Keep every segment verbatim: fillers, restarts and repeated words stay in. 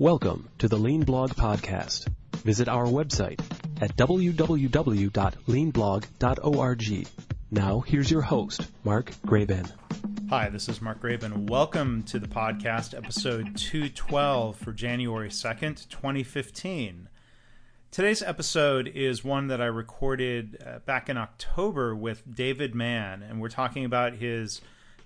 Welcome to the Lean Blog Podcast. Visit our website at w w w dot lean blog dot org. Now, here's your host, Mark Graban. Hi, this is Mark Graban. Welcome to the podcast, episode two twelve for January second, twenty fifteen. Today's episode is one that I recorded uh, back in October with David Mann, and we're talking about his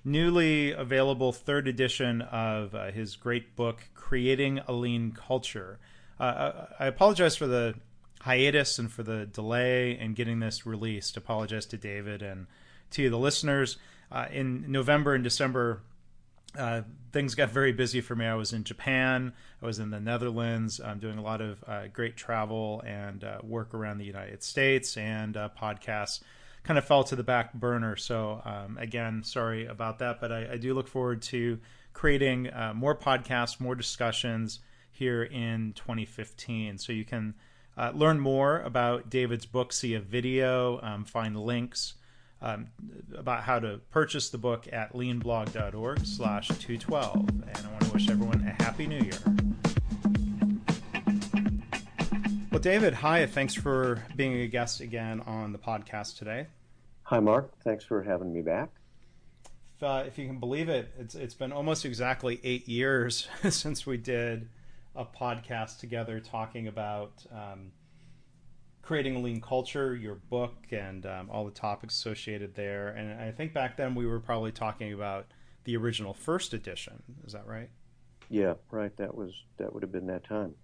newly available third edition of uh, his great book, Creating a Lean Culture. Uh, I, I apologize for the hiatus and for the delay in getting this released. Apologize to David and to you, the listeners. Uh, in November and December, uh, things got very busy for me. I was in Japan. I was in the Netherlands. I'm doing a lot of uh, great travel and uh, work around the United States, and uh, podcasts kind of fell to the back burner. So um, again, sorry about that, but I, I do look forward to creating uh, more podcasts, more discussions here in twenty fifteen. So you can uh, learn more about David's book, see a video, um, find links um, about how to purchase the book at lean blog dot org slash two twelve. And I want to wish everyone a happy new year. Well, David, hi. Thanks for being a guest again on the podcast today. Hi, Mark. Thanks for having me back. If, uh, if you can believe it, it's it's been almost exactly eight years since we did a podcast together talking about um, creating a lean culture, your book, and um, all the topics associated there. And I think back then we were probably talking about the original first edition. Is that right? Yeah, right. That was that would have been that time.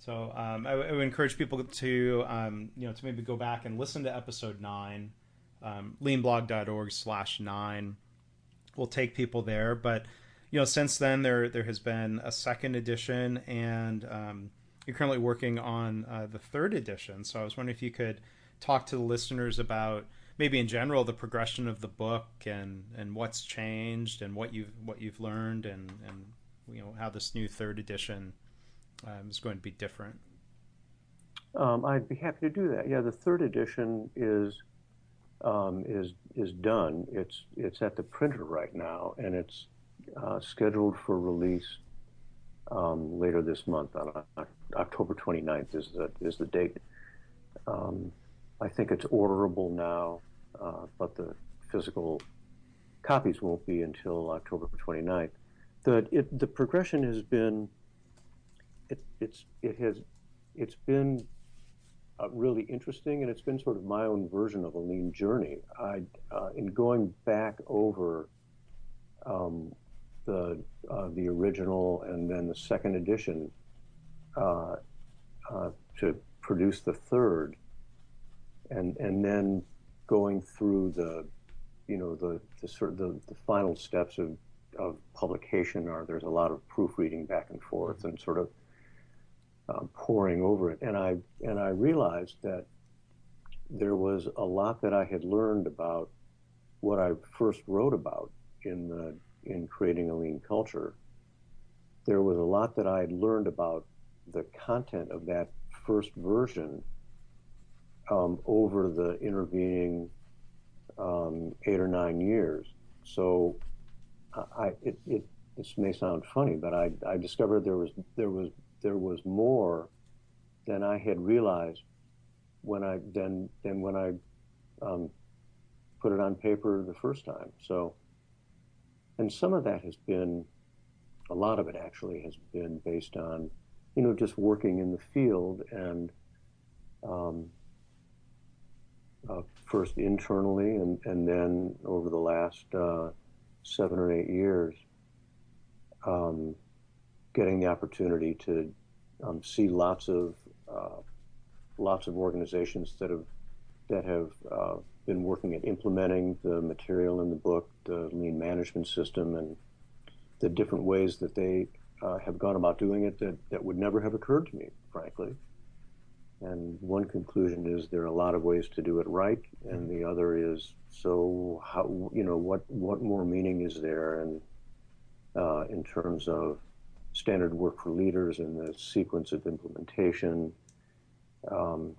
So um, I, w- I would encourage people to, um, you know, to maybe go back and listen to episode nine, um, lean blog dot org slash nine. We'll take people there. But, you know, since then, there there has been a second edition, and um, you're currently working on uh, the third edition. So I was wondering if you could talk to the listeners about maybe in general the progression of the book and, and what's changed and what you've what you've learned and, and you know how this new third edition Um, is going to be different. Um, I'd be happy to do that. Yeah, the third edition is um, is is done. It's it's at the printer right now, and it's uh, scheduled for release um, later this month. On uh, October twenty-ninth is the is the date. Um, I think it's orderable now, uh, but the physical copies won't be until October twenty-ninth. The it, the progression has been. It, it's it has it's been uh, really interesting, and it's been sort of my own version of a lean journey. I uh, in going back over um, the uh, the original and then the second edition uh, uh, to produce the third, and and then going through the you know the, the sort of the, the final steps of of publication. Are there's a lot of proofreading back and forth and sort of. Um, pouring over it, and I and I realized that there was a lot that I had learned about what I first wrote about in the in Creating a Lean Culture. There was a lot that I had learned about the content of that first version um, over the intervening um, eight or nine years. So I it, it this may sound funny, but I I discovered there was there was there was more than I had realized when I than than when I um, put it on paper the first time. So, and some of that has been, a lot of it actually has been based on, you know, just working in the field and um, uh, first internally and, and then over the last uh, seven or eight years, um, getting the opportunity to um, see lots of uh, lots of organizations that have that have uh, been working at implementing the material in the book, the lean management system, and the different ways that they uh, have gone about doing it that, that would never have occurred to me, frankly. And one conclusion is there are a lot of ways to do it right, and the other is, so how you know what what more meaning is there, and uh, in terms of standard work for leaders and the sequence of implementation, um,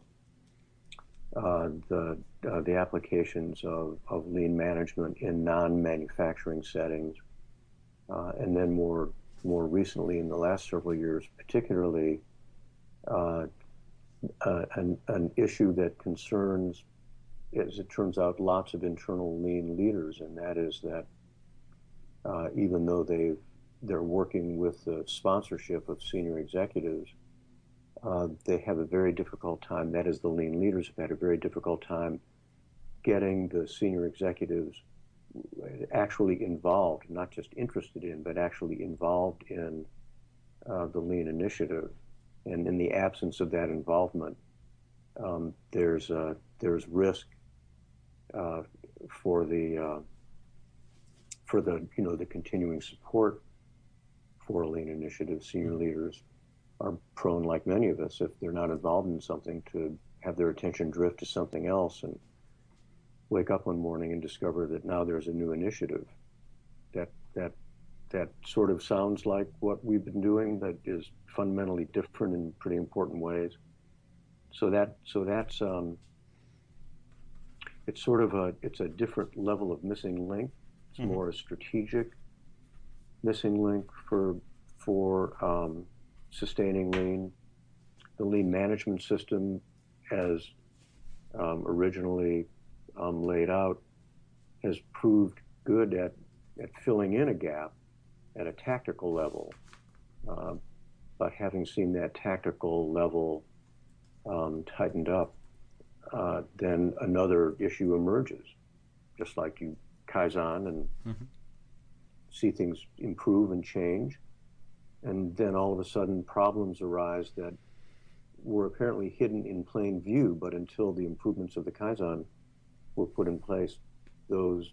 uh, the uh, the applications of, of lean management in non-manufacturing settings, uh, and then more more recently in the last several years, particularly uh, uh, an, an issue that concerns, as it turns out, lots of internal lean leaders, and that is that uh, even though they've, they're working with the sponsorship of senior executives, uh, they have a very difficult time, that is the lean leaders have had a very difficult time getting the senior executives actually involved, not just interested in, but actually involved in uh, the lean initiative. And in the absence of that involvement, um, there's uh, there's risk uh, for the uh, for the you know the continuing support for lean initiatives. Senior leaders are prone, like many of us, if they're not involved in something, to have their attention drift to something else and wake up one morning and discover that now there's a new initiative. That that that sort of sounds like what we've been doing, that is fundamentally different in pretty important ways. So that so that's um, it's sort of a it's a different level of missing link. It's mm-hmm. more a strategic missing link for for um, sustaining lean. The lean management system, as um, originally Um, laid out, has proved good at, at filling in a gap at a tactical level. Uh, but having seen that tactical level um, tightened up, uh, then another issue emerges. Just like you Kaizen and mm-hmm. see things improve and change, and then all of a sudden problems arise that were apparently hidden in plain view, but until the improvements of the Kaizen were put in place, those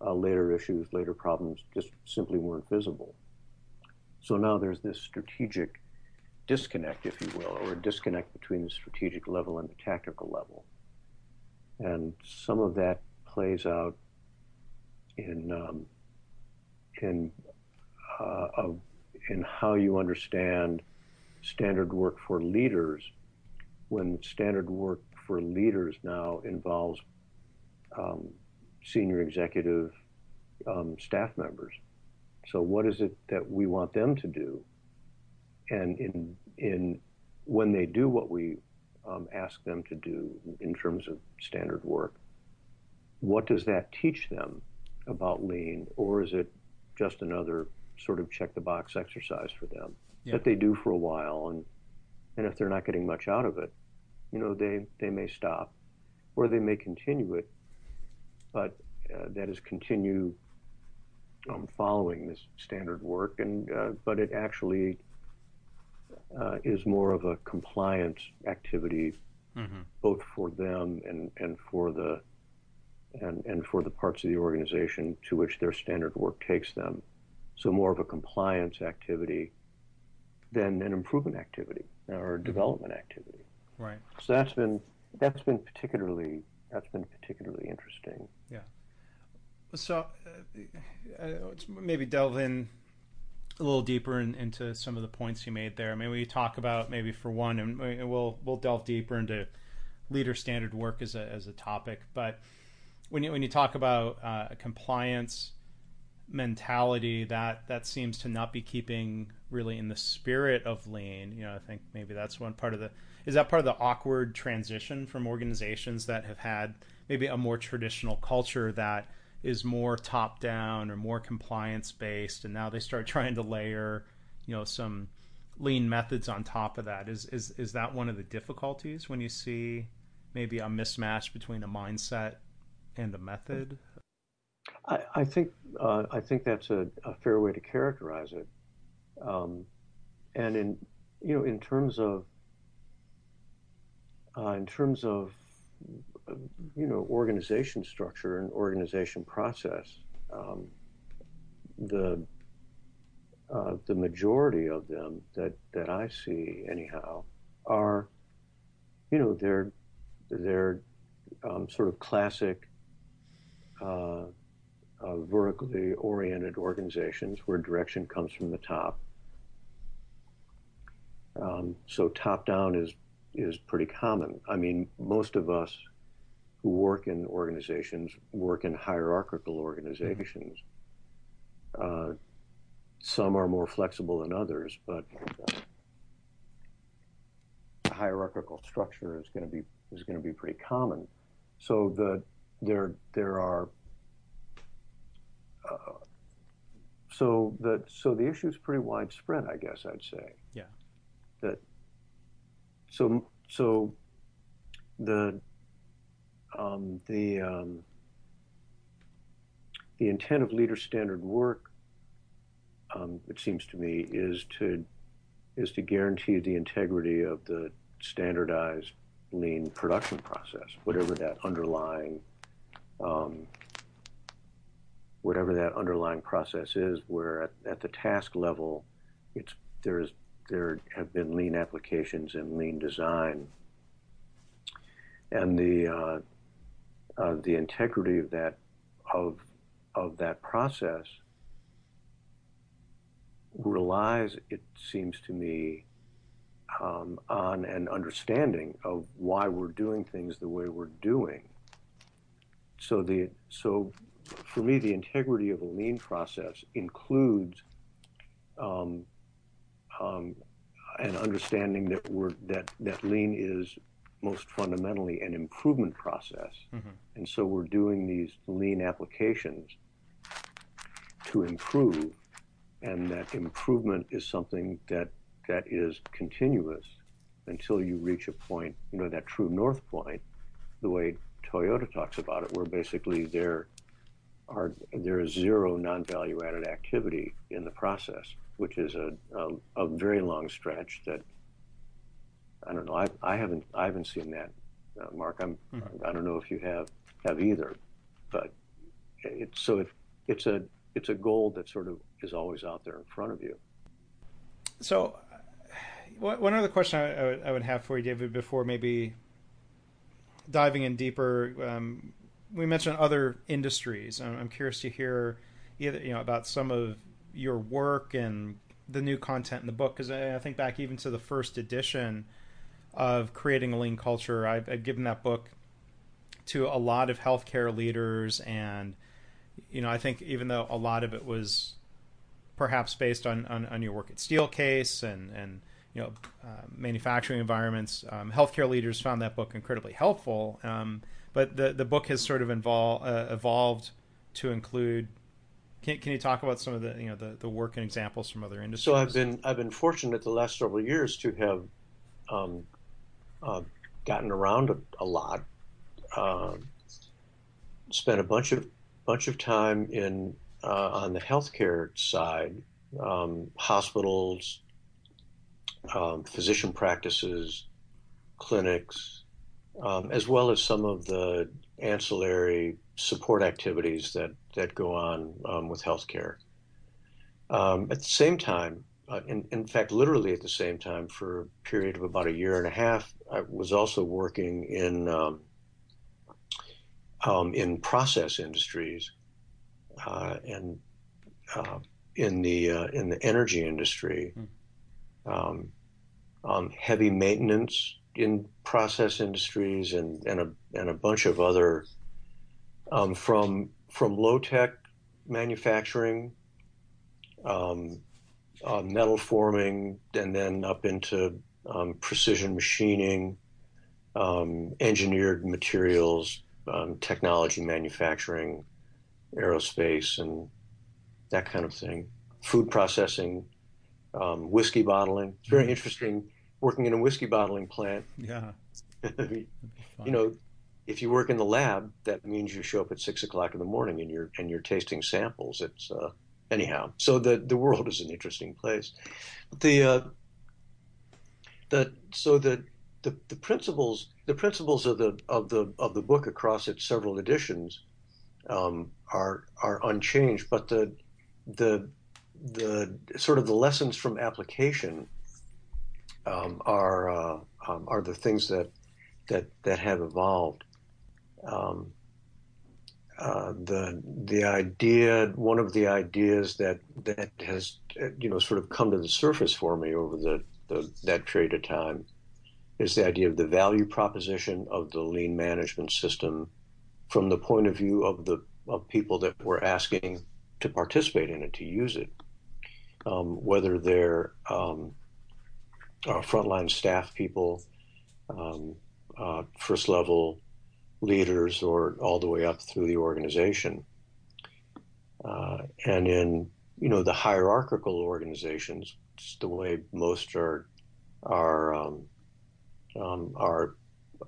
uh, later issues, later problems just simply weren't visible. So now there's this strategic disconnect, if you will, or a disconnect between the strategic level and the tactical level. And some of that plays out in um, in uh, of, in how you understand standard work for leaders, when standard work for leaders now involves Um, senior executive um, staff members. So what is it that we want them to do? And in in when they do what we um, ask them to do in terms of standard work, what does that teach them about lean? Or is it just another sort of check the box exercise for them yeah. that they do for a while? And, and if they're not getting much out of it, you know, they, they may stop or they may continue it. But uh, that is continue um, following this standard work, and uh, but it actually uh, is more of a compliance activity, mm-hmm. both for them and, and for the and and for the parts of the organization to which their standard work takes them. So more of a compliance activity than an improvement activity or a development activity. Right. So that's been that's been particularly. That's been particularly interesting. Yeah. So uh, let's maybe delve in a little deeper in, into some of the points you made there. I mean, we talk about maybe for one, and we'll we'll delve deeper into leader standard work as a as a topic. But when you when you talk about uh, a compliance mentality, that that seems to not be keeping really in the spirit of lean. You know, I think maybe that's one part of the. Is that part of the awkward transition from organizations that have had maybe a more traditional culture that is more top down or more compliance based, and now they start trying to layer, you know, some lean methods on top of that? Is is is that one of the difficulties when you see maybe a mismatch between a mindset and a method? I, I think uh, I think that's a, a fair way to characterize it, um, and in you know in terms of. Uh, in terms of, you know, organization structure and organization process, um, the uh, the majority of them that, that I see, anyhow, are, you know, they're they're um, sort of classic uh, uh, vertically oriented organizations where direction comes from the top. Um, so top down is. is pretty common. I mean, most of us who work in organizations work in hierarchical organizations. Mm-hmm. Uh, some are more flexible than others, but uh, the hierarchical structure is going to be is going to be pretty common. So the there there are uh, so the so the issue is pretty widespread, I guess I'd say. Yeah. That so so the um, the um, the intent of leader standard work, um, it seems to me, is to is to guarantee the integrity of the standardized lean production process, whatever that underlying um, whatever that underlying process is, where at, at the task level, it's there is there have been lean applications and lean design, and the uh, uh, the integrity of that of of that process relies, it seems to me, um, on an understanding of why we're doing things the way we're doing. So the so for me, the integrity of a lean process includes um, um, an understanding that we're that that lean is most fundamentally an improvement process, mm-hmm. and so we're doing these lean applications to improve, and that improvement is something that that is continuous until you reach a point, you know, that true north point, the way Toyota talks about it, where basically there are there is zero non-value-added activity in the process, which is a a, a very long stretch that. I don't know. I I haven't I haven't seen that, uh, Mark. I'm mm-hmm. I don't know if you have have either, but it's so it, it's a it's a goal that sort of is always out there in front of you. So, uh, one other question I, I, would, I would have for you, David, before maybe diving in deeper. Um, we mentioned other industries. I'm, I'm curious to hear either you know about some of your work and the new content in the book, because I, I think back even to the first edition of Creating a Lean Culture. I've, I've given that book to a lot of healthcare leaders, and you know, I think even though a lot of it was perhaps based on on, on your work at Steelcase and and you know uh, manufacturing environments, um, healthcare leaders found that book incredibly helpful. Um, but the the book has sort of involved uh, evolved to include. Can Can you talk about some of the you know the, the work and examples from other industries? So I've been I've been fortunate the last several years to have um, uh, gotten around a, a lot, uh, spent a bunch of bunch of time in uh, on the healthcare side, um, hospitals, um, physician practices, clinics, um, as well as some of the ancillary support activities that, that go on um, with healthcare. Um, at the same time, uh, in, in fact, literally at the same time, for a period of about a year and a half, I was also working in um, um, in process industries uh, and uh, in the uh, in the energy industry, um, um, heavy maintenance in process industries, and and a and a bunch of other. Um, from from low-tech manufacturing, um, uh, metal forming, and then up into um, precision machining, um, engineered materials, um, technology manufacturing, aerospace, and that kind of thing. Food processing, um, whiskey bottling. It's very interesting working in a whiskey bottling plant. Yeah. you know. If you work in the lab, that means you show up at six o'clock in the morning and you're and you're tasting samples. It's uh, anyhow. So the, the world is an interesting place. The uh, the so the, the the principles the principles of the of the of the book across its several editions um, are are unchanged, but the the the sort of the lessons from application um, are uh, um, are the things that that that have evolved. Um, uh, the the idea, one of the ideas that that has you know sort of come to the surface for me over the, the that period of time, is the idea of the value proposition of the lean management system, from the point of view of the of people that we're asking to participate in it, to use it. um, whether they're um, uh, frontline staff people, um, uh, first level leaders, or all the way up through the organization. Uh, and in, you know, the hierarchical organizations, it's the way most are, are, um, um, are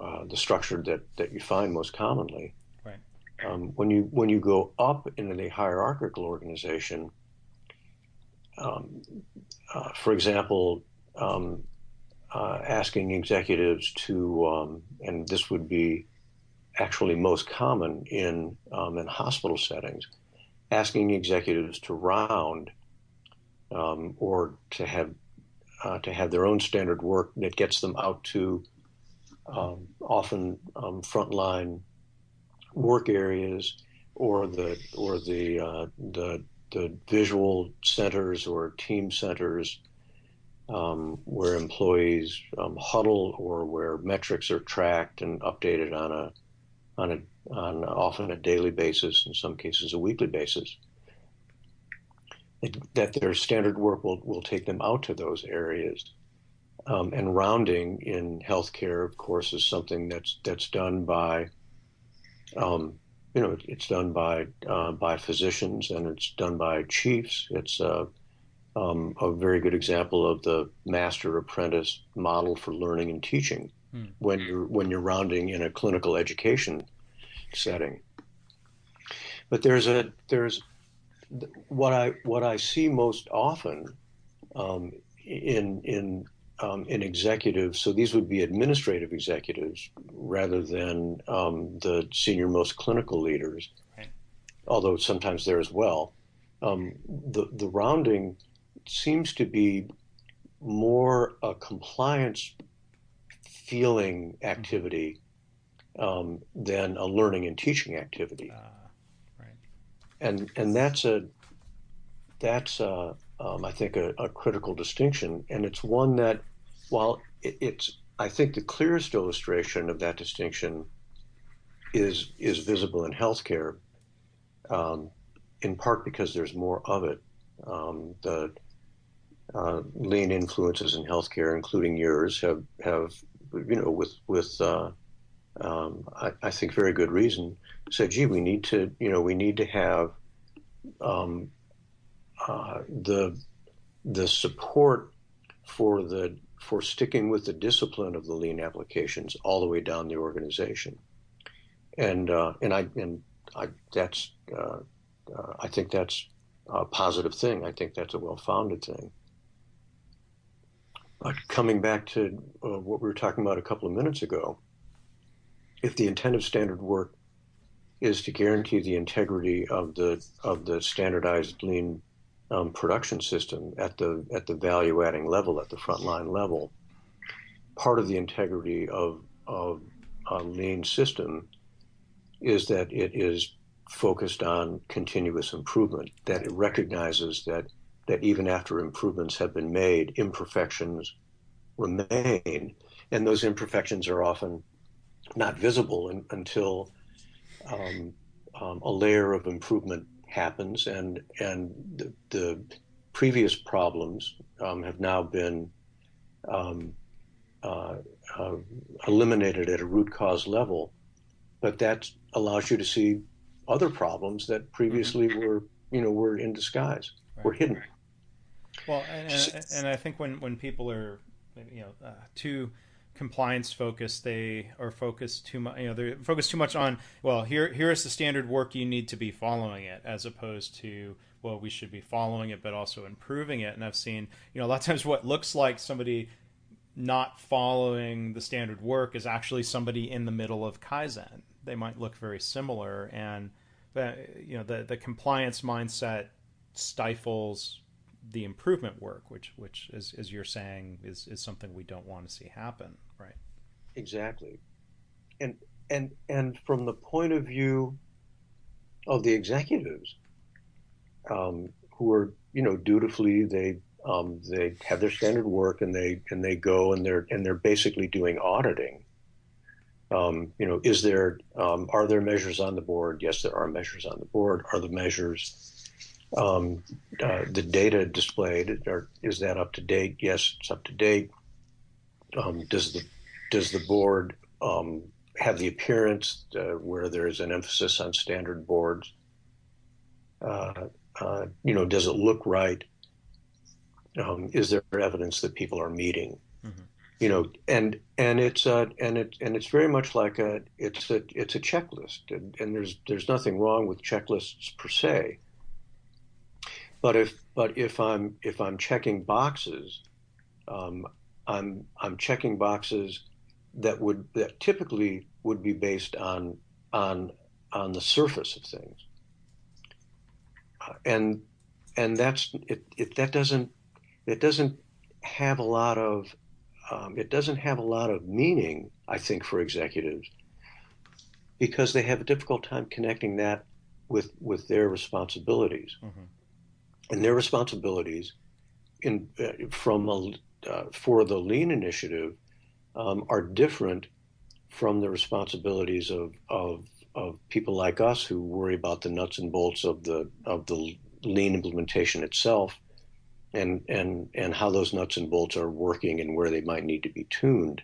uh, the structure that, that you find most commonly. Right. Um, when you when you go up into the hierarchical organization, um, uh, for example, um, uh, asking executives to, um, and this would be actually most common in um, in hospital settings, asking executives to round um, or to have uh, to have their own standard work that gets them out to um, often um, frontline work areas or the or the uh, the the visual centers or team centers um, where employees um, huddle or where metrics are tracked and updated on a. On a, on often a daily basis, in some cases a weekly basis, it, that their standard work will, will take them out to those areas. Um, and rounding in healthcare, of course, is something that's that's done by, um, you know, it's done by uh, by physicians and it's done by chiefs. It's a um, a very good example of the master apprentice model for learning and teaching. When you're when you're rounding in a clinical education setting, but there's a there's what I what I see most often um, in in um, in executives. So these would be administrative executives rather than um, the senior most clinical leaders, right. Although sometimes there as well. Um, the the rounding seems to be more a compliance feeling activity um, than a learning and teaching activity, uh, right. and and that's a that's a, um, I think a, a critical distinction, and it's one that while it, it's I think the clearest illustration of that distinction is is visible in healthcare, um, in part because there's more of it. Um, the uh, lean influences in healthcare, including yours, have have you know, with, with uh, um, I, I think, very good reason, said, gee, we need to, you know, we need to have um, uh, the the support for the for sticking with the discipline of the lean applications all the way down the organization. And uh, and I and I that's uh, uh, I think that's a positive thing. I think that's a well-founded thing. Uh, coming back to uh, what we were talking about a couple of minutes ago, if the intent of standard work is to guarantee the integrity of the of the standardized lean um, production system at the at the value-adding level, at the frontline level, part of the integrity of of a lean system is that it is focused on continuous improvement, that it recognizes that that even after improvements have been made, imperfections remain. And those imperfections are often not visible in, until um, um, a layer of improvement happens and and the, the previous problems um, have now been um, uh, uh, eliminated at a root cause level. But that allows you to see other problems that previously mm-hmm. were, you know, were in disguise, right. were hidden. Well, and, and, and I think when, when people are, you know, uh, too compliance focused, they are focused too much, you know, they're focused too much on, well, here, here is the standard work, you need to be following it, as opposed to, well, we should be following it, but also improving it. And I've seen, you know, a lot of times what looks like somebody not following the standard work is actually somebody in the middle of Kaizen. They might look very similar. And, you know, the, the compliance mindset stifles the improvement work, which, which as, as you're saying, is, is something we don't want to see happen, right? Exactly. And, and, and from the point of view of the executives, um, who are, you know, dutifully, they, um, they have their standard work and they, and they go and they're, and they're basically doing auditing. Um, you know, is there, um, are there measures on the board? Yes, there are measures on the board. Are the measures Um, uh, the data displayed, or is that up to date? Yes, it's up to date. Um, does the does the board um, have the appearance uh, where there is an emphasis on standard boards? Uh, uh, you know, does it look right? Um, is there evidence that people are meeting? Mm-hmm. You know, and and it's uh, and it and it's very much like a it's a it's a checklist, and, and there's there's nothing wrong with checklists per se. But if but if I'm if I'm checking boxes, um, I'm I'm checking boxes that would that typically would be based on on on the surface of things, uh, and and that's it, it that doesn't it doesn't have a lot of Um, it doesn't have a lot of meaning, I think, for executives, because they have a difficult time connecting that with with their responsibilities. Mm-hmm. And their responsibilities in uh, from a, uh, for the Lean initiative um, are different from the responsibilities of, of of people like us who worry about the nuts and bolts of the of the Lean implementation itself. And, and and how those nuts and bolts are working and where they might need to be tuned.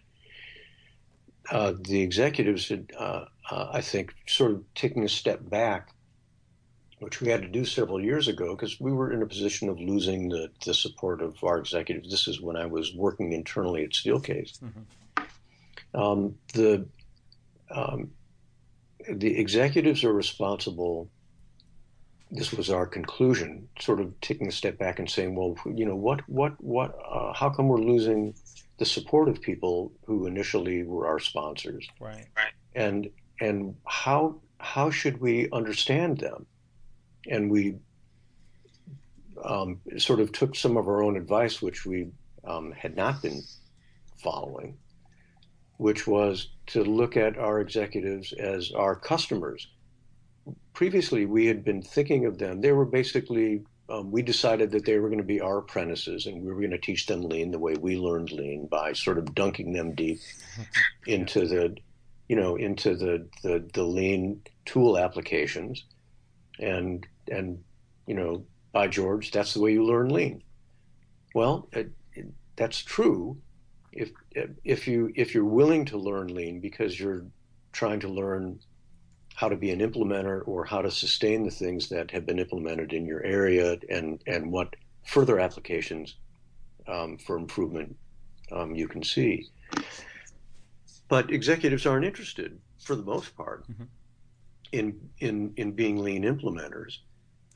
Uh, the executives had, uh, uh, I think, sort of taking a step back, which we had to do several years ago because we were in a position of losing the, the support of our executives. This is when I was working internally at Steelcase. Mm-hmm. Um, the um, the executives are responsible. This was our conclusion, sort of taking a step back and saying, well, you know, what, what, what, uh, how come we're losing the support of people who initially were our sponsors? Right. Right. And, and how, how should we understand them? And we, um, sort of took some of our own advice, which we, um, had not been following, which was to look at our executives as our customers. Previously, we had been thinking of them. They were basically, um, we decided that they were going to be our apprentices and we were going to teach them Lean the way we learned Lean by sort of dunking them deep into the, you know, into the, the, the Lean tool applications. And, and, you know, by George, that's the way you learn Lean. Well, it, it, that's true. If, if you, if you're willing to learn Lean because you're trying to learn how to be an implementer or how to sustain the things that have been implemented in your area and, and what further applications um, for improvement um, you can see. But executives aren't interested, for the most part, mm-hmm. in, in in being Lean implementers.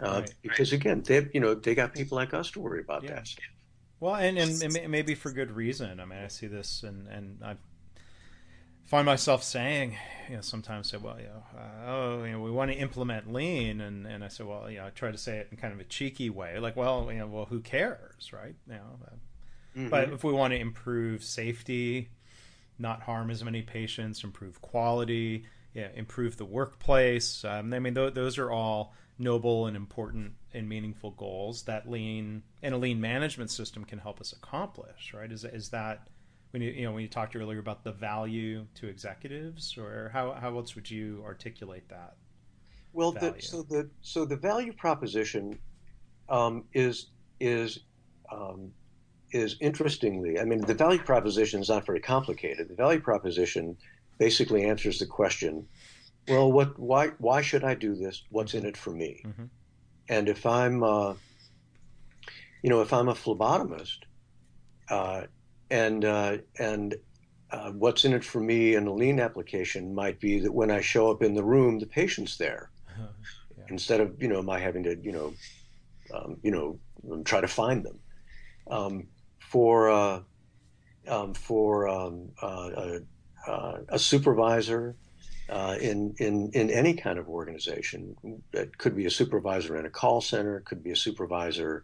Uh, right, because, right. again, they you know they got people like us to worry about yeah. that stuff. Well, and, and, and maybe for good reason. I mean, I see this and, and I've find myself saying, you know, sometimes say, well, you know, uh, oh, you know, we want to implement Lean, and, and I say, well, you know, I try to say it in kind of a cheeky way, like, well, you know, well, who cares, right? You know, uh, mm-hmm. But if we want to improve safety, not harm as many patients, improve quality, yeah, improve the workplace, um, I mean, th- those are all noble and important and meaningful goals that Lean and a Lean management system can help us accomplish, right? Is is that When you, you know, when you talked earlier about the value to executives, or how, how else would you articulate that? Well, the, so the so the value proposition um, is is um, is interestingly, I mean, the value proposition is not very complicated. The value proposition basically answers the question, well, what why why should I do this? What's mm-hmm. in it for me? Mm-hmm. And if I'm, uh, you know, if I'm a phlebotomist. Uh, And uh, and uh, what's in it for me in a Lean application might be that when I show up in the room, the patient's there, oh, yeah. instead of you know my having to you know um, you know try to find them. Um, for uh, um, for um, uh, uh, a supervisor uh, in in in any kind of organization, it could be a supervisor in a call center, it could be a supervisor,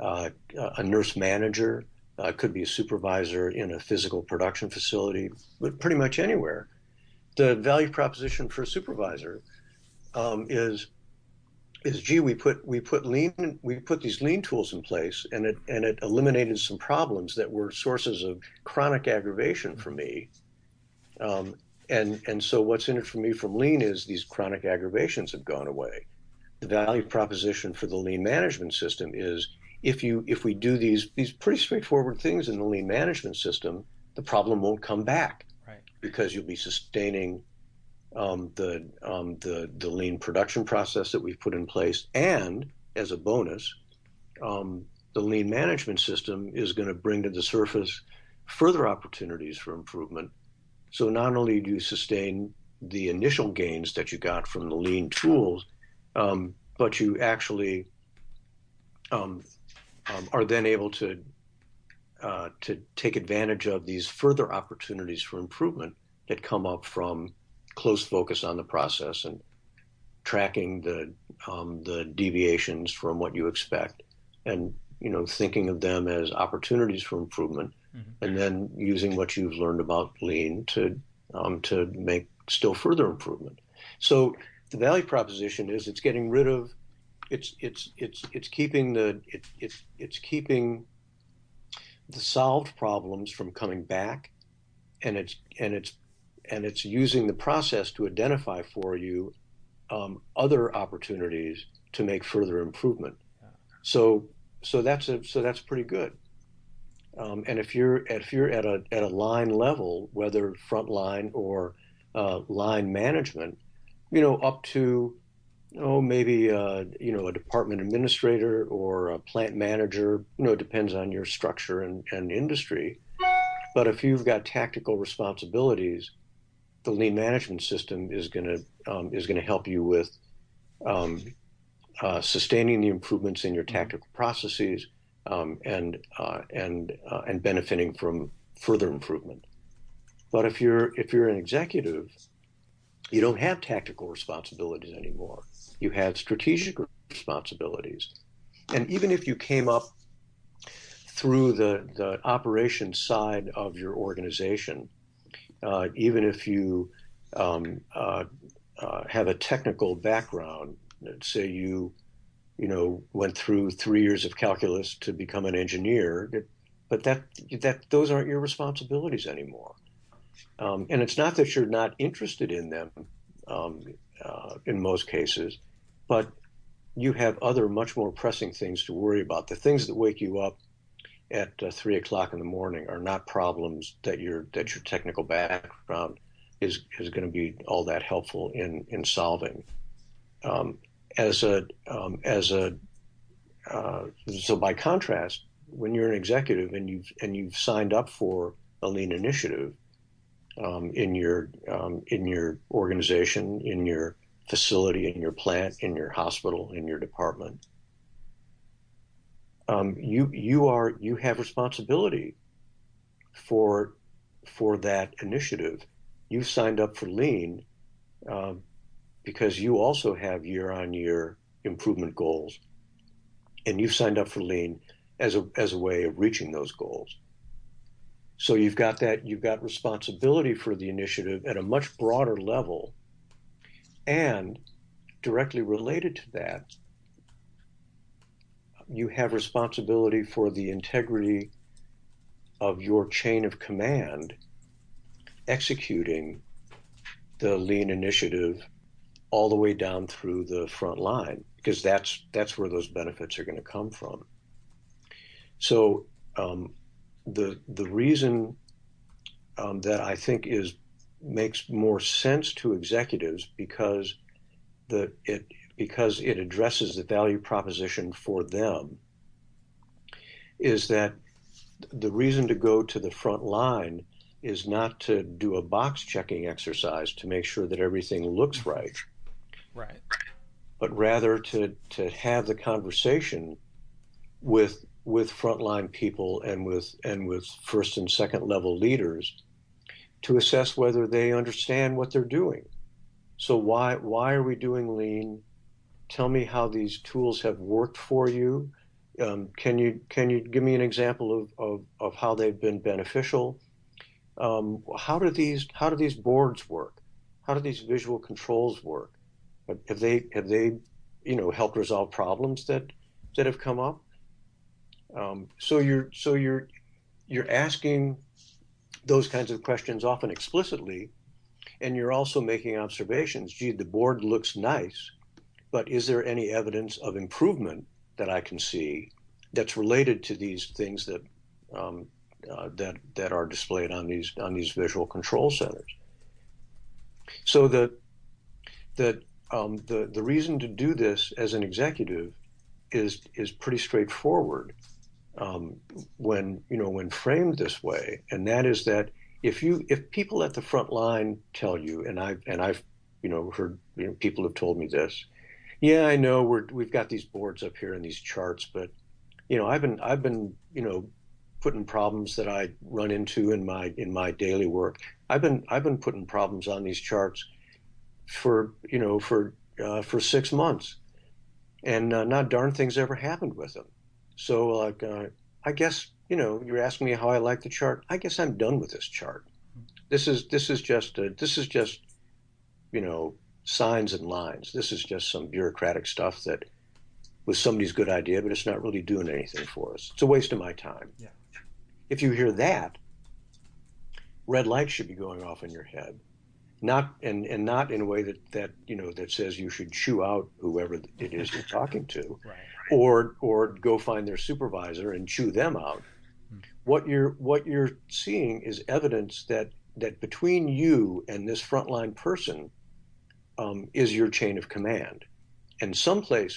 uh, a nurse manager. Uh, could be a supervisor in a physical production facility, but pretty much anywhere. The value proposition for a supervisor um, is is gee, we put we put lean we put these Lean tools in place, and it and it eliminated some problems that were sources of chronic aggravation for me. Um, and and so what's in it for me from Lean is these chronic aggravations have gone away. the value proposition for the lean management system is if you if we do these these pretty straightforward things in the lean management system, the problem won't come back, right? Because you'll be sustaining um, the um, the the lean production process that we've put in place, and as a bonus, um, the lean management system is going to bring to the surface further opportunities for improvement. So not only do you sustain the initial gains that you got from the lean tools, um, but you actually um, um, are then able to uh, to take advantage of these further opportunities for improvement that come up from close focus on the process and tracking the um, the deviations from what you expect, and you know thinking of them as opportunities for improvement. And then using what you've learned about lean to um, to make still further improvement. So the value proposition is it's getting rid of, it's it's it's it's keeping the it, it it's keeping the solved problems from coming back, and it's and it's and it's using the process to identify for you um, other opportunities to make further improvement. So so that's a so that's pretty good. Um, and if you're if you're at a at a line level, whether frontline or uh, line management, you know, up to oh maybe uh, you know a department administrator or a plant manager, you know, it depends on your structure and, and industry. But if you've got tactical responsibilities, the lean management system is gonna um, is gonna help you with um, uh, sustaining the improvements in your tactical processes. Um, and uh, and uh, and benefiting from further improvement. But if you're if you're an executive, you don't have tactical responsibilities anymore. You have strategic responsibilities, and even if you came up through the the operations side of your organization, uh, even if you um, uh, uh, have a technical background, say you. you know, went through three years of calculus to become an engineer, but that that those aren't your responsibilities anymore. Um, and it's not that you're not interested in them um, uh, in most cases, but you have other much more pressing things to worry about. The things that wake you up at uh, three o'clock in the morning are not problems that your that your technical background is is going to be all that helpful in in solving. Um, As a, um, as a, uh, so by contrast, when you're an executive and you've and you've signed up for a lean initiative, um, in your um, in your organization, in your facility, in your plant, in your hospital, in your department, um, you you are you have responsibility for for that initiative. You've signed up for lean. Uh, because you also have year-on-year improvement goals, and you've signed up for lean as a as a way of reaching those goals. So you've got that, you've got responsibility for the initiative at a much broader level, and directly related to that, you have responsibility for the integrity of your chain of command executing the lean initiative all the way down through the front line, because that's that's where those benefits are going to come from. So um, the the reason um, that I think is makes more sense to executives because the it because it addresses the value proposition for them is that the reason to go to the front line is not to do a box checking exercise to make sure that everything looks right. Right. But rather to, to have the conversation with with frontline people and with and with first and second level leaders to assess whether they understand what they're doing. So why why are we doing lean? Tell me how these tools have worked for you. Um, can you can you give me an example of, of, of how they've been beneficial? Um, how do these how do these boards work? How do these visual controls work? Have they have they, you know, helped resolve problems that that have come up? Um, so you're so you're you're asking those kinds of questions often explicitly, and you're also making observations. Gee, the board looks nice, but is there any evidence of improvement that I can see that's related to these things that um, uh, that that are displayed on these on these visual control centers? So the the um, the the reason to do this as an executive is is pretty straightforward um, when you know when framed this way, and that is that if you if people at the front line tell you, and I've and I've you know heard you know, people have told me this. Yeah, I know we're we've got these boards up here and these charts, but you know I've been I've been you know putting problems that I run into in my in my daily work. I've been I've been putting problems on these charts for you know for uh, for six months, and uh, not darn thing's ever happened with them. So like uh, I guess you know you're asking me how I like the chart. I guess I'm done with this chart. This is this is just a, this is just you know. signs and lines. This is just some bureaucratic stuff that was somebody's good idea, but it's not really doing anything for us. It's a waste of my time. Yeah. If you hear that, red lights should be going off in your head, not and and not in a way that that you know that says you should shoo out whoever it is you're talking to, right. or or go find their supervisor and chew them out. Hmm. What you're what you're seeing is evidence that that between you and this frontline person. Um, is your chain of command, and someplace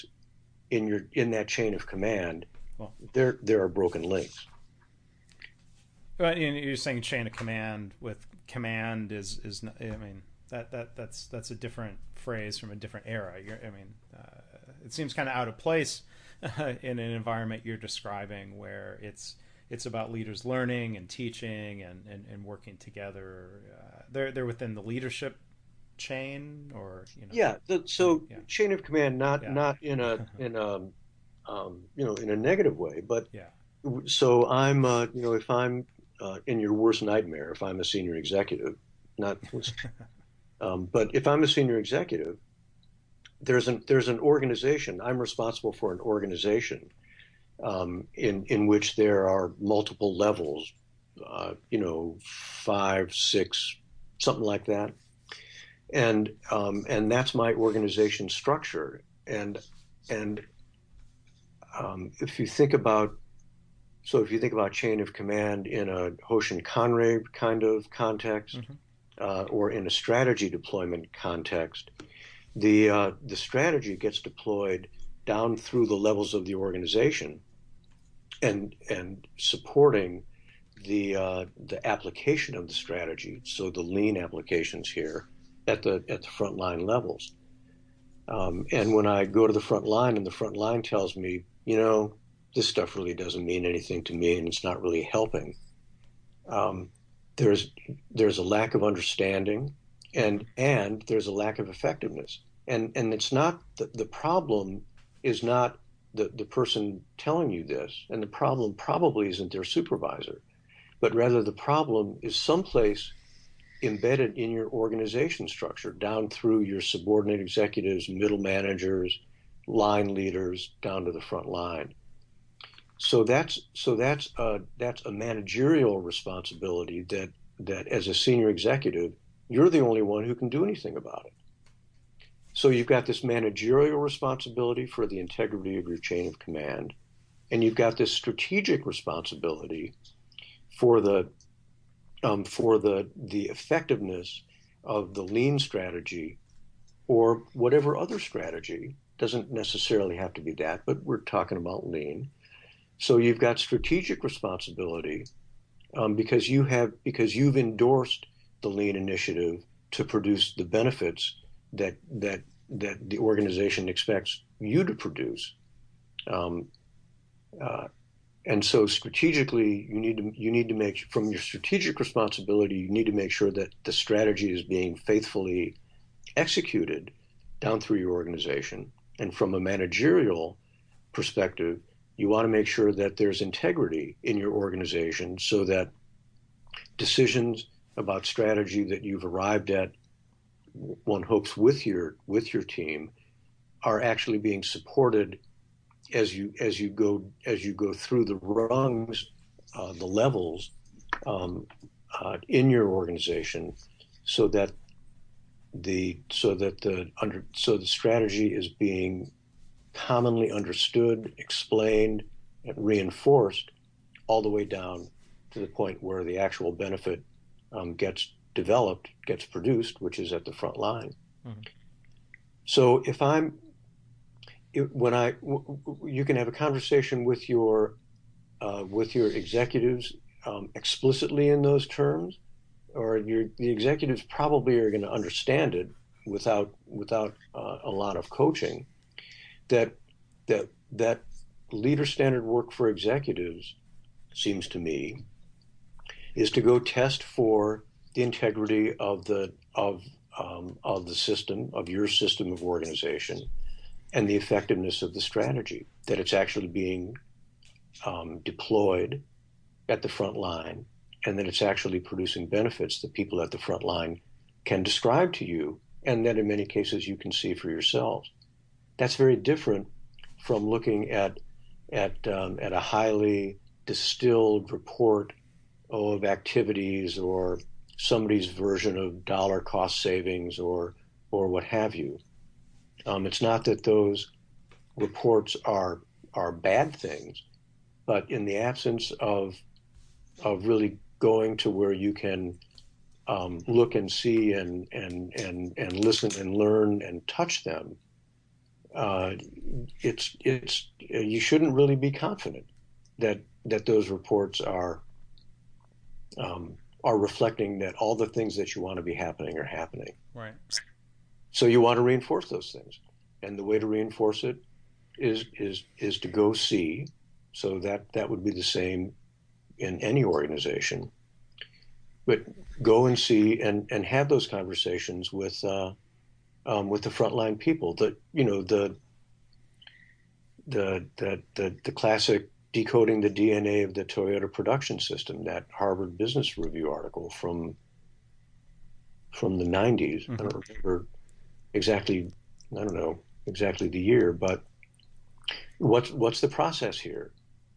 in your in that chain of command, well, there there are broken links. But you're saying chain of command with command is is not, I mean that that that's that's a different phrase from a different era. You're, I mean, uh, it seems kind of out of place uh, in an environment you're describing where it's it's about leaders learning and teaching and and, and working together. Uh, they're they're within the leadership. Chain or you know yeah the, so yeah. chain of command not yeah. not in a in a um, you know in a negative way, but yeah so I'm uh, you know if I'm uh, in your worst nightmare, if I'm a senior executive, not um, but if I'm a senior executive, there's an there's an organization I'm responsible for an organization um, in in which there are multiple levels, uh, you know five six something like that. And um, and that's my organization structure. And and um, if you think about, so if you think about chain of command in a Hoshin Kanri kind of context, mm-hmm. uh, or in a strategy deployment context, the uh, the strategy gets deployed down through the levels of the organization, and and supporting the uh, the application of the strategy. So the lean applications here. At the at the front line levels, um, and when I go to the front line and the front line tells me, you know, this stuff really doesn't mean anything to me and it's not really helping. Um, there's there's a lack of understanding, and and there's a lack of effectiveness. And and it's not the, the problem is not the the person telling you this, and the problem probably isn't their supervisor, but rather the problem is someplace. Embedded in your organization structure, down through your subordinate executives, middle managers, line leaders, down to the front line. So that's so that's a, that's a managerial responsibility that that as a senior executive, you're the only one who can do anything about it. So you've got this managerial responsibility for the integrity of your chain of command, and you've got this strategic responsibility for the Um, for the the effectiveness of the lean strategy, or whatever other strategy. Doesn't necessarily have to be that, but we're talking about lean. So you've got strategic responsibility um, because you have because you've endorsed the lean initiative to produce the benefits that that that the organization expects you to produce. Um, uh, And so strategically, you need to you need to make from your strategic responsibility, you need to make sure that the strategy is being faithfully executed down through your organization. And from a managerial perspective, you want to make sure that there's integrity in your organization so that decisions about strategy that you've arrived at, one hopes with your with your team, are actually being supported as you as you go as you go through the rungs, uh, the levels um, uh, in your organization, so that the so that the under so the strategy is being commonly understood, explained, and reinforced all the way down to the point where the actual benefit um, gets developed, gets produced, which is at the front line. Mm-hmm. So if I'm, it, when I, w- w- you can have a conversation with your, uh, with your executives um, explicitly in those terms, or your, the executives probably are going to understand it without without uh, a lot of coaching. That that that leader standard work for executives, seems to me, is to go test for the integrity of the of Um, of the system, of your system of organization, and the effectiveness of the strategy, that it's actually being um, deployed at the front line, and that it's actually producing benefits that people at the front line can describe to you, and that in many cases you can see for yourselves. That's very different from looking at at um, at a highly distilled report oh, of activities or somebody's version of dollar cost savings or or what have you. Um, it's not that those reports are are bad things, but in the absence of of really going to where you can um, look and see and and and and listen and learn and touch them, uh, it's it's you shouldn't really be confident that that those reports are. Um, are reflecting that all the things that you want to be happening are happening. Right. So you want to reinforce those things. And the way to reinforce it is is is to go see. So that, that would be the same in any organization. But go and see and, and have those conversations with uh, um, with the frontline people. That you know the the the the, the classic decoding the D N A of the Toyota production system, that Harvard Business Review article from from the nineties. Mm-hmm. I don't remember exactly, I don't know exactly the year, but what's what's the process here?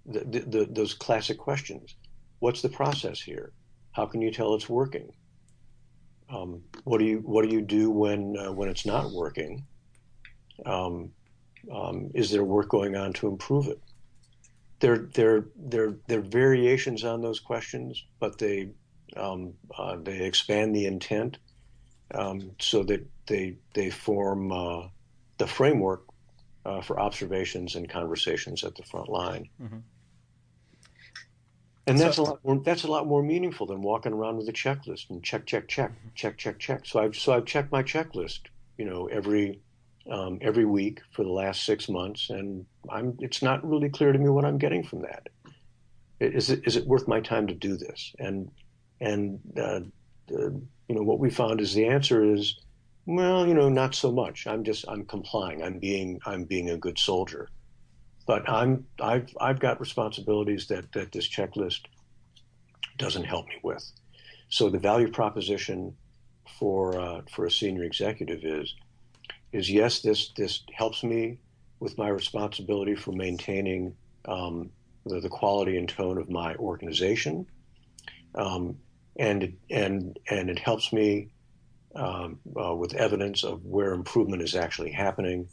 The, the, the, those classic questions. What's the process here? How can you tell it's working? Um, what do you what do you do when uh, when it's not working? Um, um, is there work going on to improve it? There, there, there, there are variations on those questions, but they um, uh, they expand the intent um, so that they they form uh, the framework uh, for observations and conversations at the front line. Mm-hmm. And that's so, a lot more, that's a lot more meaningful than walking around with a checklist and check, check, check, mm-hmm. check, check, check. So I've so I've checked my checklist, you know, every. Um, every week for the last six months, and I'm, it's not really clear to me what I'm getting from that. Is it, is it worth my time to do this? And and uh, the, you know what we found is the answer is, well, you know, not so much. I'm just I'm complying. I'm being I'm being a good soldier, but I'm I've I've got responsibilities that that this checklist doesn't help me with. So the value proposition for uh, for a senior executive is. Is yes, this this helps me with my responsibility for maintaining um, the, the quality and tone of my organization, um, and and and it helps me um, uh, with evidence of where improvement is actually happening,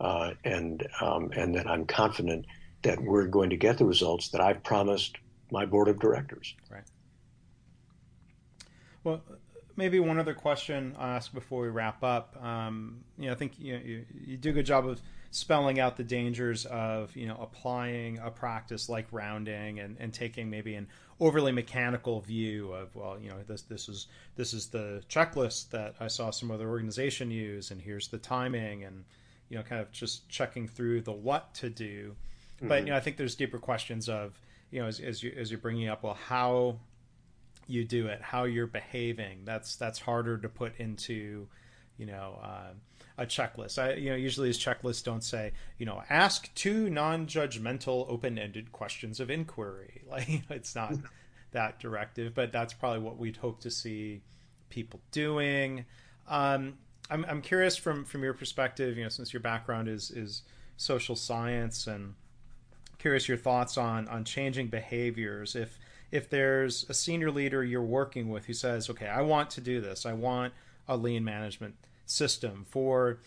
uh, and um, and that I'm confident that we're going to get the results that I've promised my board of directors. Right. Well. Maybe one other question I'll ask before we wrap up. Um, you know, I think you, know, you you do a good job of spelling out the dangers of you know applying a practice like rounding and, and taking maybe an overly mechanical view of well, you know, this this is this is the checklist that I saw some other organization use, and here's the timing, and you know, kind of just checking through the what to do. Mm-hmm. But you know, I think there's deeper questions of you know, as, as you as you're bringing up, well, how you do it, how you're behaving. That's that's harder to put into, you know, uh, a checklist. I, you know, usually these checklists don't say, you know, ask two non-judgmental, open-ended questions of inquiry. Like you know, it's not that directive, but that's probably what we'd hope to see people doing. Um, I'm I'm curious from from your perspective, you know, since your background is is social science, and curious your thoughts on on changing behaviors if. If there's a senior leader you're working with who says, okay, I want to do this. I want a lean management system for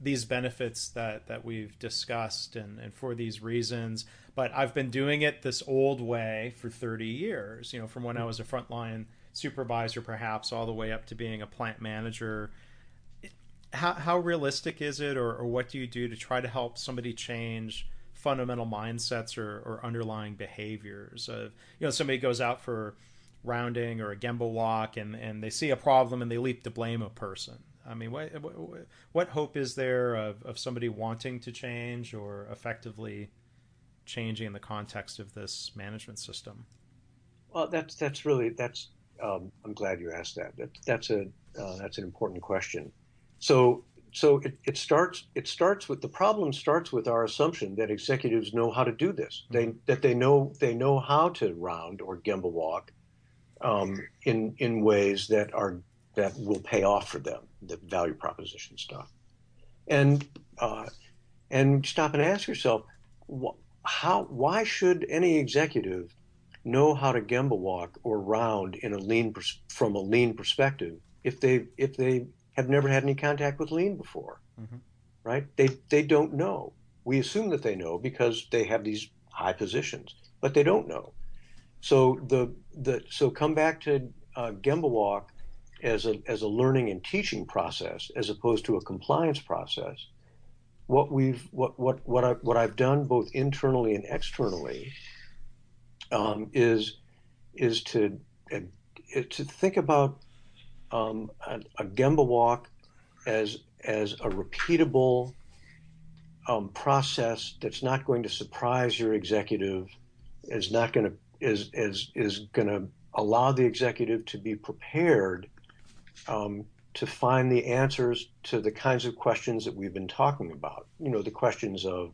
these benefits that, that we've discussed and, and for these reasons. But I've been doing it this old way for thirty years, you know, from when I was a frontline supervisor, perhaps, all the way up to being a plant manager. How, how realistic is it, or, or what do you do to try to help somebody change fundamental mindsets or, or underlying behaviors of, you know, somebody goes out for rounding or a Gemba walk and, and they see a problem and they leap to blame a person. I mean, what what, what hope is there of, of somebody wanting to change or effectively changing the context of this management system? Well, that's that's really that's. Um, I'm glad you asked that. that that's a uh, that's an important question. So so it, it starts it starts with the problem starts with our assumption that executives know how to do this. They that they know they know how to round or Gemba walk um, in in ways that are. that will pay off for them, the value proposition stuff. And uh, and stop and ask yourself, wh- how why should any executive know how to Gemba walk or round in a lean pers- from a lean perspective if they if they have never had any contact with lean before, mm-hmm. right? They they don't know. We assume that they know because they have these high positions, but they don't know. So the the so come back to uh, Gemba walk. As a as a learning and teaching process, as opposed to a compliance process, what we've what what what I what I've done both internally and externally um, is is to uh, to think about um, a, a Gemba walk as as a repeatable um, process that's not going to surprise your executive, is not going to is is is going to allow the executive to be prepared. Um, to find the answers to the kinds of questions that we've been talking about. You know, the questions of,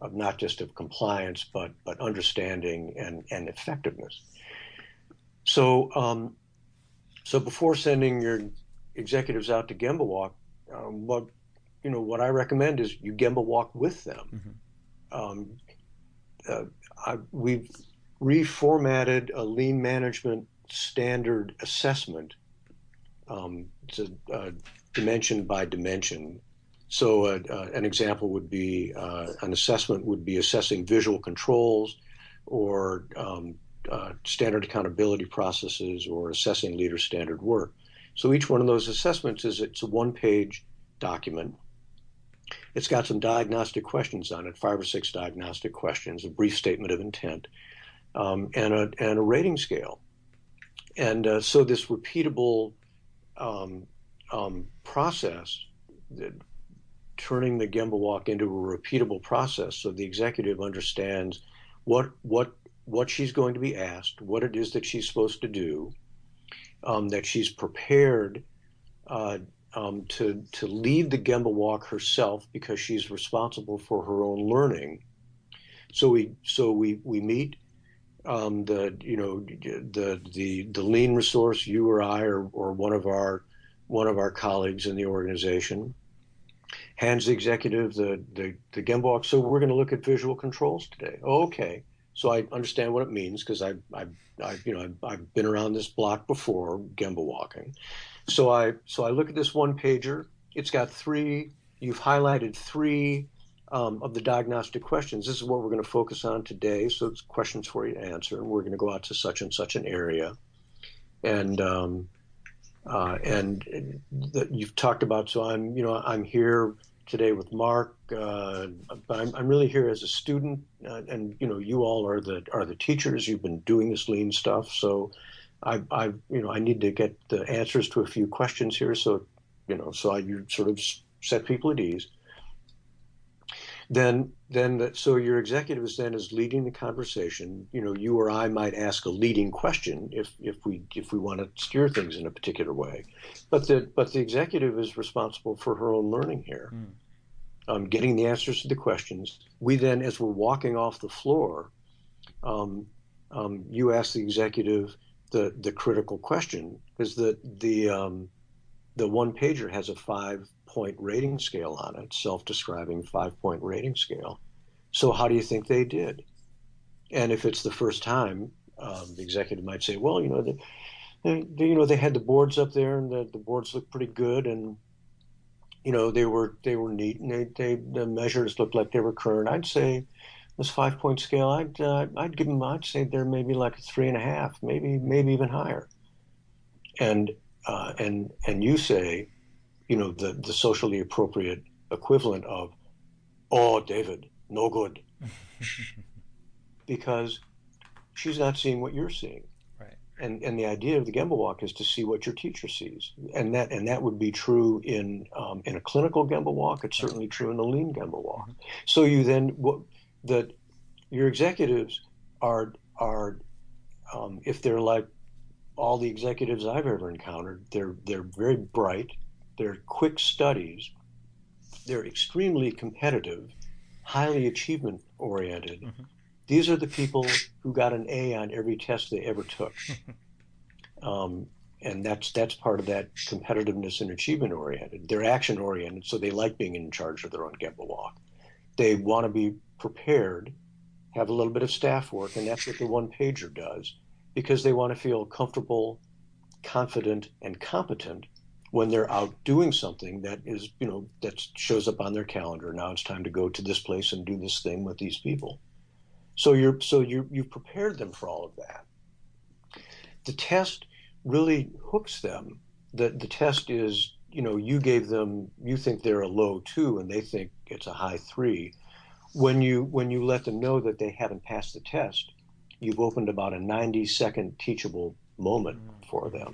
of not just of compliance, but but understanding and, and effectiveness. So um, so before sending your executives out to Gemba walk, um, what you know what I recommend is you Gemba walk with them. Mm-hmm. Um, uh, I, we've reformatted a lean management standard assessment. Um, to, uh, dimension by dimension. So uh, uh, an example would be uh, an assessment would be assessing visual controls or um, uh, standard accountability processes or assessing leader standard work. So each one of those assessments is it's a one-page document. It's got some diagnostic questions on it, five or six diagnostic questions, a brief statement of intent, um, and, a, and a rating scale. And uh, so this repeatable Um, um, process, that turning the Gemba walk into a repeatable process, so the executive understands what what what she's going to be asked, what it is that she's supposed to do, um, that she's prepared uh, um, to to lead the Gemba walk herself because she's responsible for her own learning. So we so we we meet. Um, the you know the the the lean resource, you or I or or one of our one of our colleagues in the organization, hands the executive the the, the Gemba walk. So we're going to look at visual controls today. Oh, okay, so I understand what it means because I I I you know I've, I've been around this block before Gemba walking. So I so I look at this one pager. It's got three. You've highlighted three. Um, of the diagnostic questions. This is what we're going to focus on today. So it's questions for you to answer. And we're going to go out to such and such an area. And um, uh, and that you've talked about. So I'm, you know, I'm here today with Mark, uh, but I'm, I'm really here as a student. Uh, and you know, you all are the are the teachers. You've been doing this lean stuff. So I, I, you know, I need to get the answers to a few questions here. So, you know, so I, you sort of set people at ease. Then, then, the, so your executive is then is leading the conversation. You know, you or I might ask a leading question if, if we if we want to steer things in a particular way, but the but the executive is responsible for her own learning here, mm. um, getting the answers to the questions. We then, as we're walking off the floor, um, um, you ask the executive the the critical question because the the um, the one pager has a five. Point rating scale on it, self-describing five-point rating scale. So how do you think they did? And if it's the first time, um, the executive might say, well, you know, the, they, you know, they had the boards up there, and the, the boards looked pretty good, and you know, they were they were neat, and they, they the measures looked like they were current. I'd say this five point scale, I'd uh, I'd give them, I'd say they're maybe like a three and a half, maybe maybe even higher. And uh, and and you say, you know, the the socially appropriate equivalent of, oh, David, no good, because she's not seeing what you're seeing. And and the idea of the Gemba walk is to see what your teacher sees, and that and that would be true in um, in a clinical Gemba walk. It's certainly true in a lean Gemba walk. Mm-hmm. So you then what that your executives are are um, if they're like all the executives I've ever encountered, they're they're very bright, they're quick studies, they're extremely competitive, highly achievement oriented. Mm-hmm. These are the people who got an A on every test they ever took. Um, and that's that's part of that competitiveness and achievement-oriented. They're action-oriented, so they like being in charge of their own Gemba walk. They want to be prepared, have a little bit of staff work, and that's what the one-pager does, because they want to feel comfortable, confident, and competent when they're out doing something that is, you know, that shows up on their calendar. Now it's time to go to this place and do this thing with these people. So you're so you you've prepared them for all of that. The test really hooks them. The the test is, you know, you gave them, you think they're a low two and they think it's a high three. When you when you let them know that they haven't passed the test, you've opened about a ninety second teachable moment for them.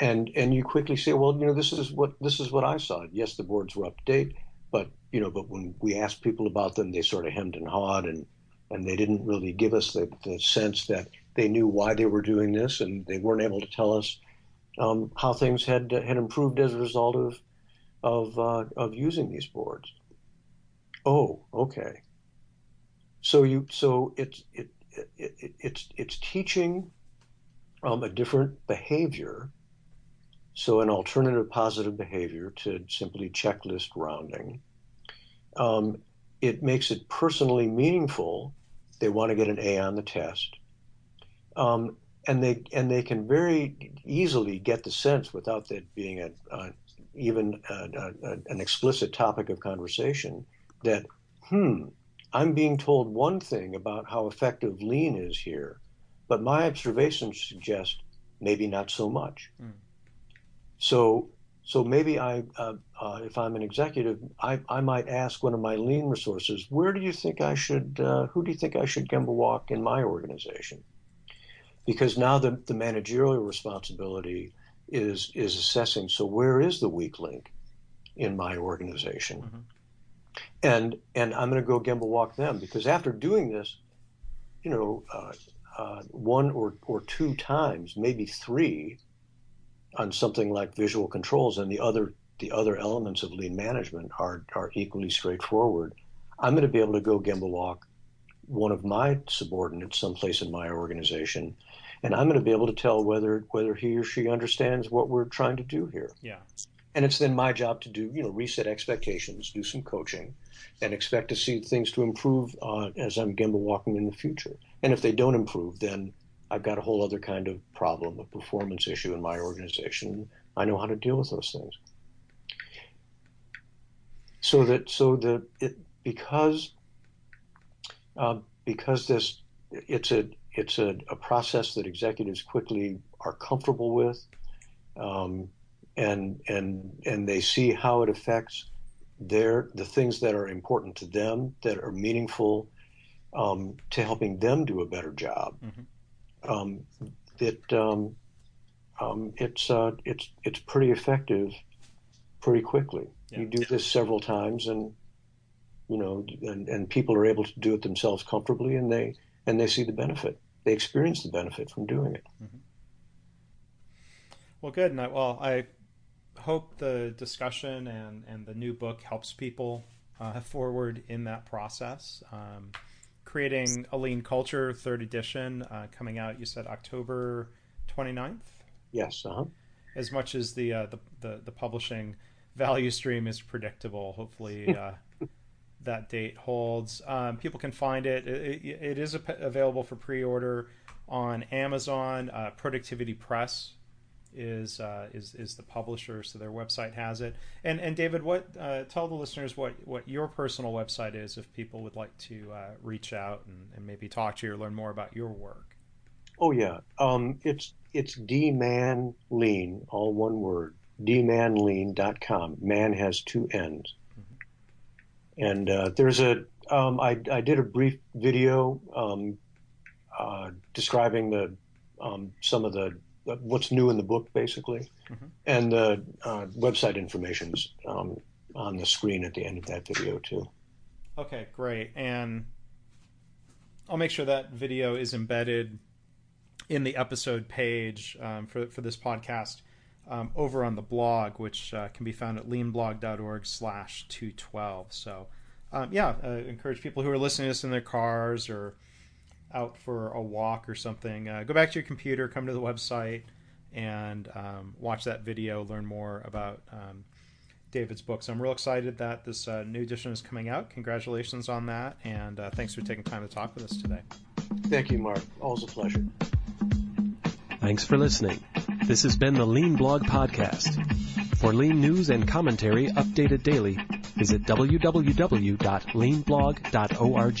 And and you quickly say, well, you know, this is what this is what I saw. Yes, the boards were up to date, but you know, but when we asked people about them, they sort of hemmed and hawed, and And they didn't really give us the, the sense that they knew why they were doing this, and they weren't able to tell us um, how things had had improved as a result of of uh, of using these boards. Oh, okay. So you so it's it, it, it it's it's teaching um, a different behavior, so an alternative positive behavior to simply checklist rounding. Um, It makes it personally meaningful. They want to get an A on the test, um, and they and they can very easily get the sense, without that being a, a even a, a, an explicit topic of conversation, that hmm, I'm being told one thing about how effective lean is here, but my observations suggest maybe not so much. Mm. So. So maybe I, uh, uh, if I'm an executive, I, I might ask one of my lean resources, where do you think I should, uh, who do you think I should Gemba walk in my organization? Because now the, the managerial responsibility is is assessing, so where is the weak link in my organization? Mm-hmm. And and I'm going to go Gemba walk them, because after doing this, you know, uh, uh, one or, or two times, maybe three, on something like visual controls, and the other the other elements of lean management are are equally straightforward. I'm going to be able to go Gemba walk one of my subordinates someplace in my organization, and I'm going to be able to tell whether whether he or she understands what we're trying to do here. Yeah. And it's then my job to do, you know, reset expectations, do some coaching, and expect to see things to improve uh, as I'm Gemba walking in the future. And if they don't improve, then I've got a whole other kind of problem, a performance issue in my organization. I know how to deal with those things. So that, so that it, because, uh, because this, it's a, it's a, a process that executives quickly are comfortable with, um, and and and they see how it affects their the things that are important to them, that are meaningful um, to helping them do a better job. Mm-hmm. Um, it, um, um, it's uh, it's it's pretty effective, pretty quickly. Yeah. You do this several times, and you know, and, and people are able to do it themselves comfortably, and they and they see the benefit. They experience the benefit from doing it. Mm-hmm. Well, good. And I, well, I hope the discussion and, and the new book helps people uh, forward in that process. Um, Creating a Lean Culture, third edition, uh, coming out, you said October twenty-ninth? Yes. Uh-huh. As much as the, uh, the, the the publishing value stream is predictable, hopefully uh, that date holds. Um, people can find it. It, it, it is available for pre-order. on Amazon, uh, Productivity Press is uh, is is the publisher, so their website has it. And and David, what uh, tell the listeners what, what your personal website is if people would like to uh, reach out and, and maybe talk to you or learn more about your work. Oh yeah, um, it's it's D-Man Lean, all one word. D man lean dot com. Man has two N's. Mm-hmm. And uh, there's a um, I I did a brief video um, uh, describing the um, some of the uh, what's new in the book basically, mm-hmm. and the uh, website information's um, on the screen at the end of that video too. Okay, great, and I'll make sure that video is embedded in the episode page um, for for this podcast. Um, over on the blog, which uh, can be found at leanblog dot org slash two twelve. So, um, yeah, uh, encourage people who are listening to this in their cars or out for a walk or something. Uh, go back to your computer, come to the website, and um, watch that video, learn more about um, David's book. So I'm real excited that this uh, new edition is coming out. Congratulations on that, and uh, thanks for taking time to talk with us today. Thank you, Mark. Always a pleasure. Thanks for listening. This has been the Lean Blog Podcast. For Lean news and commentary updated daily, visit w w w dot lean blog dot org.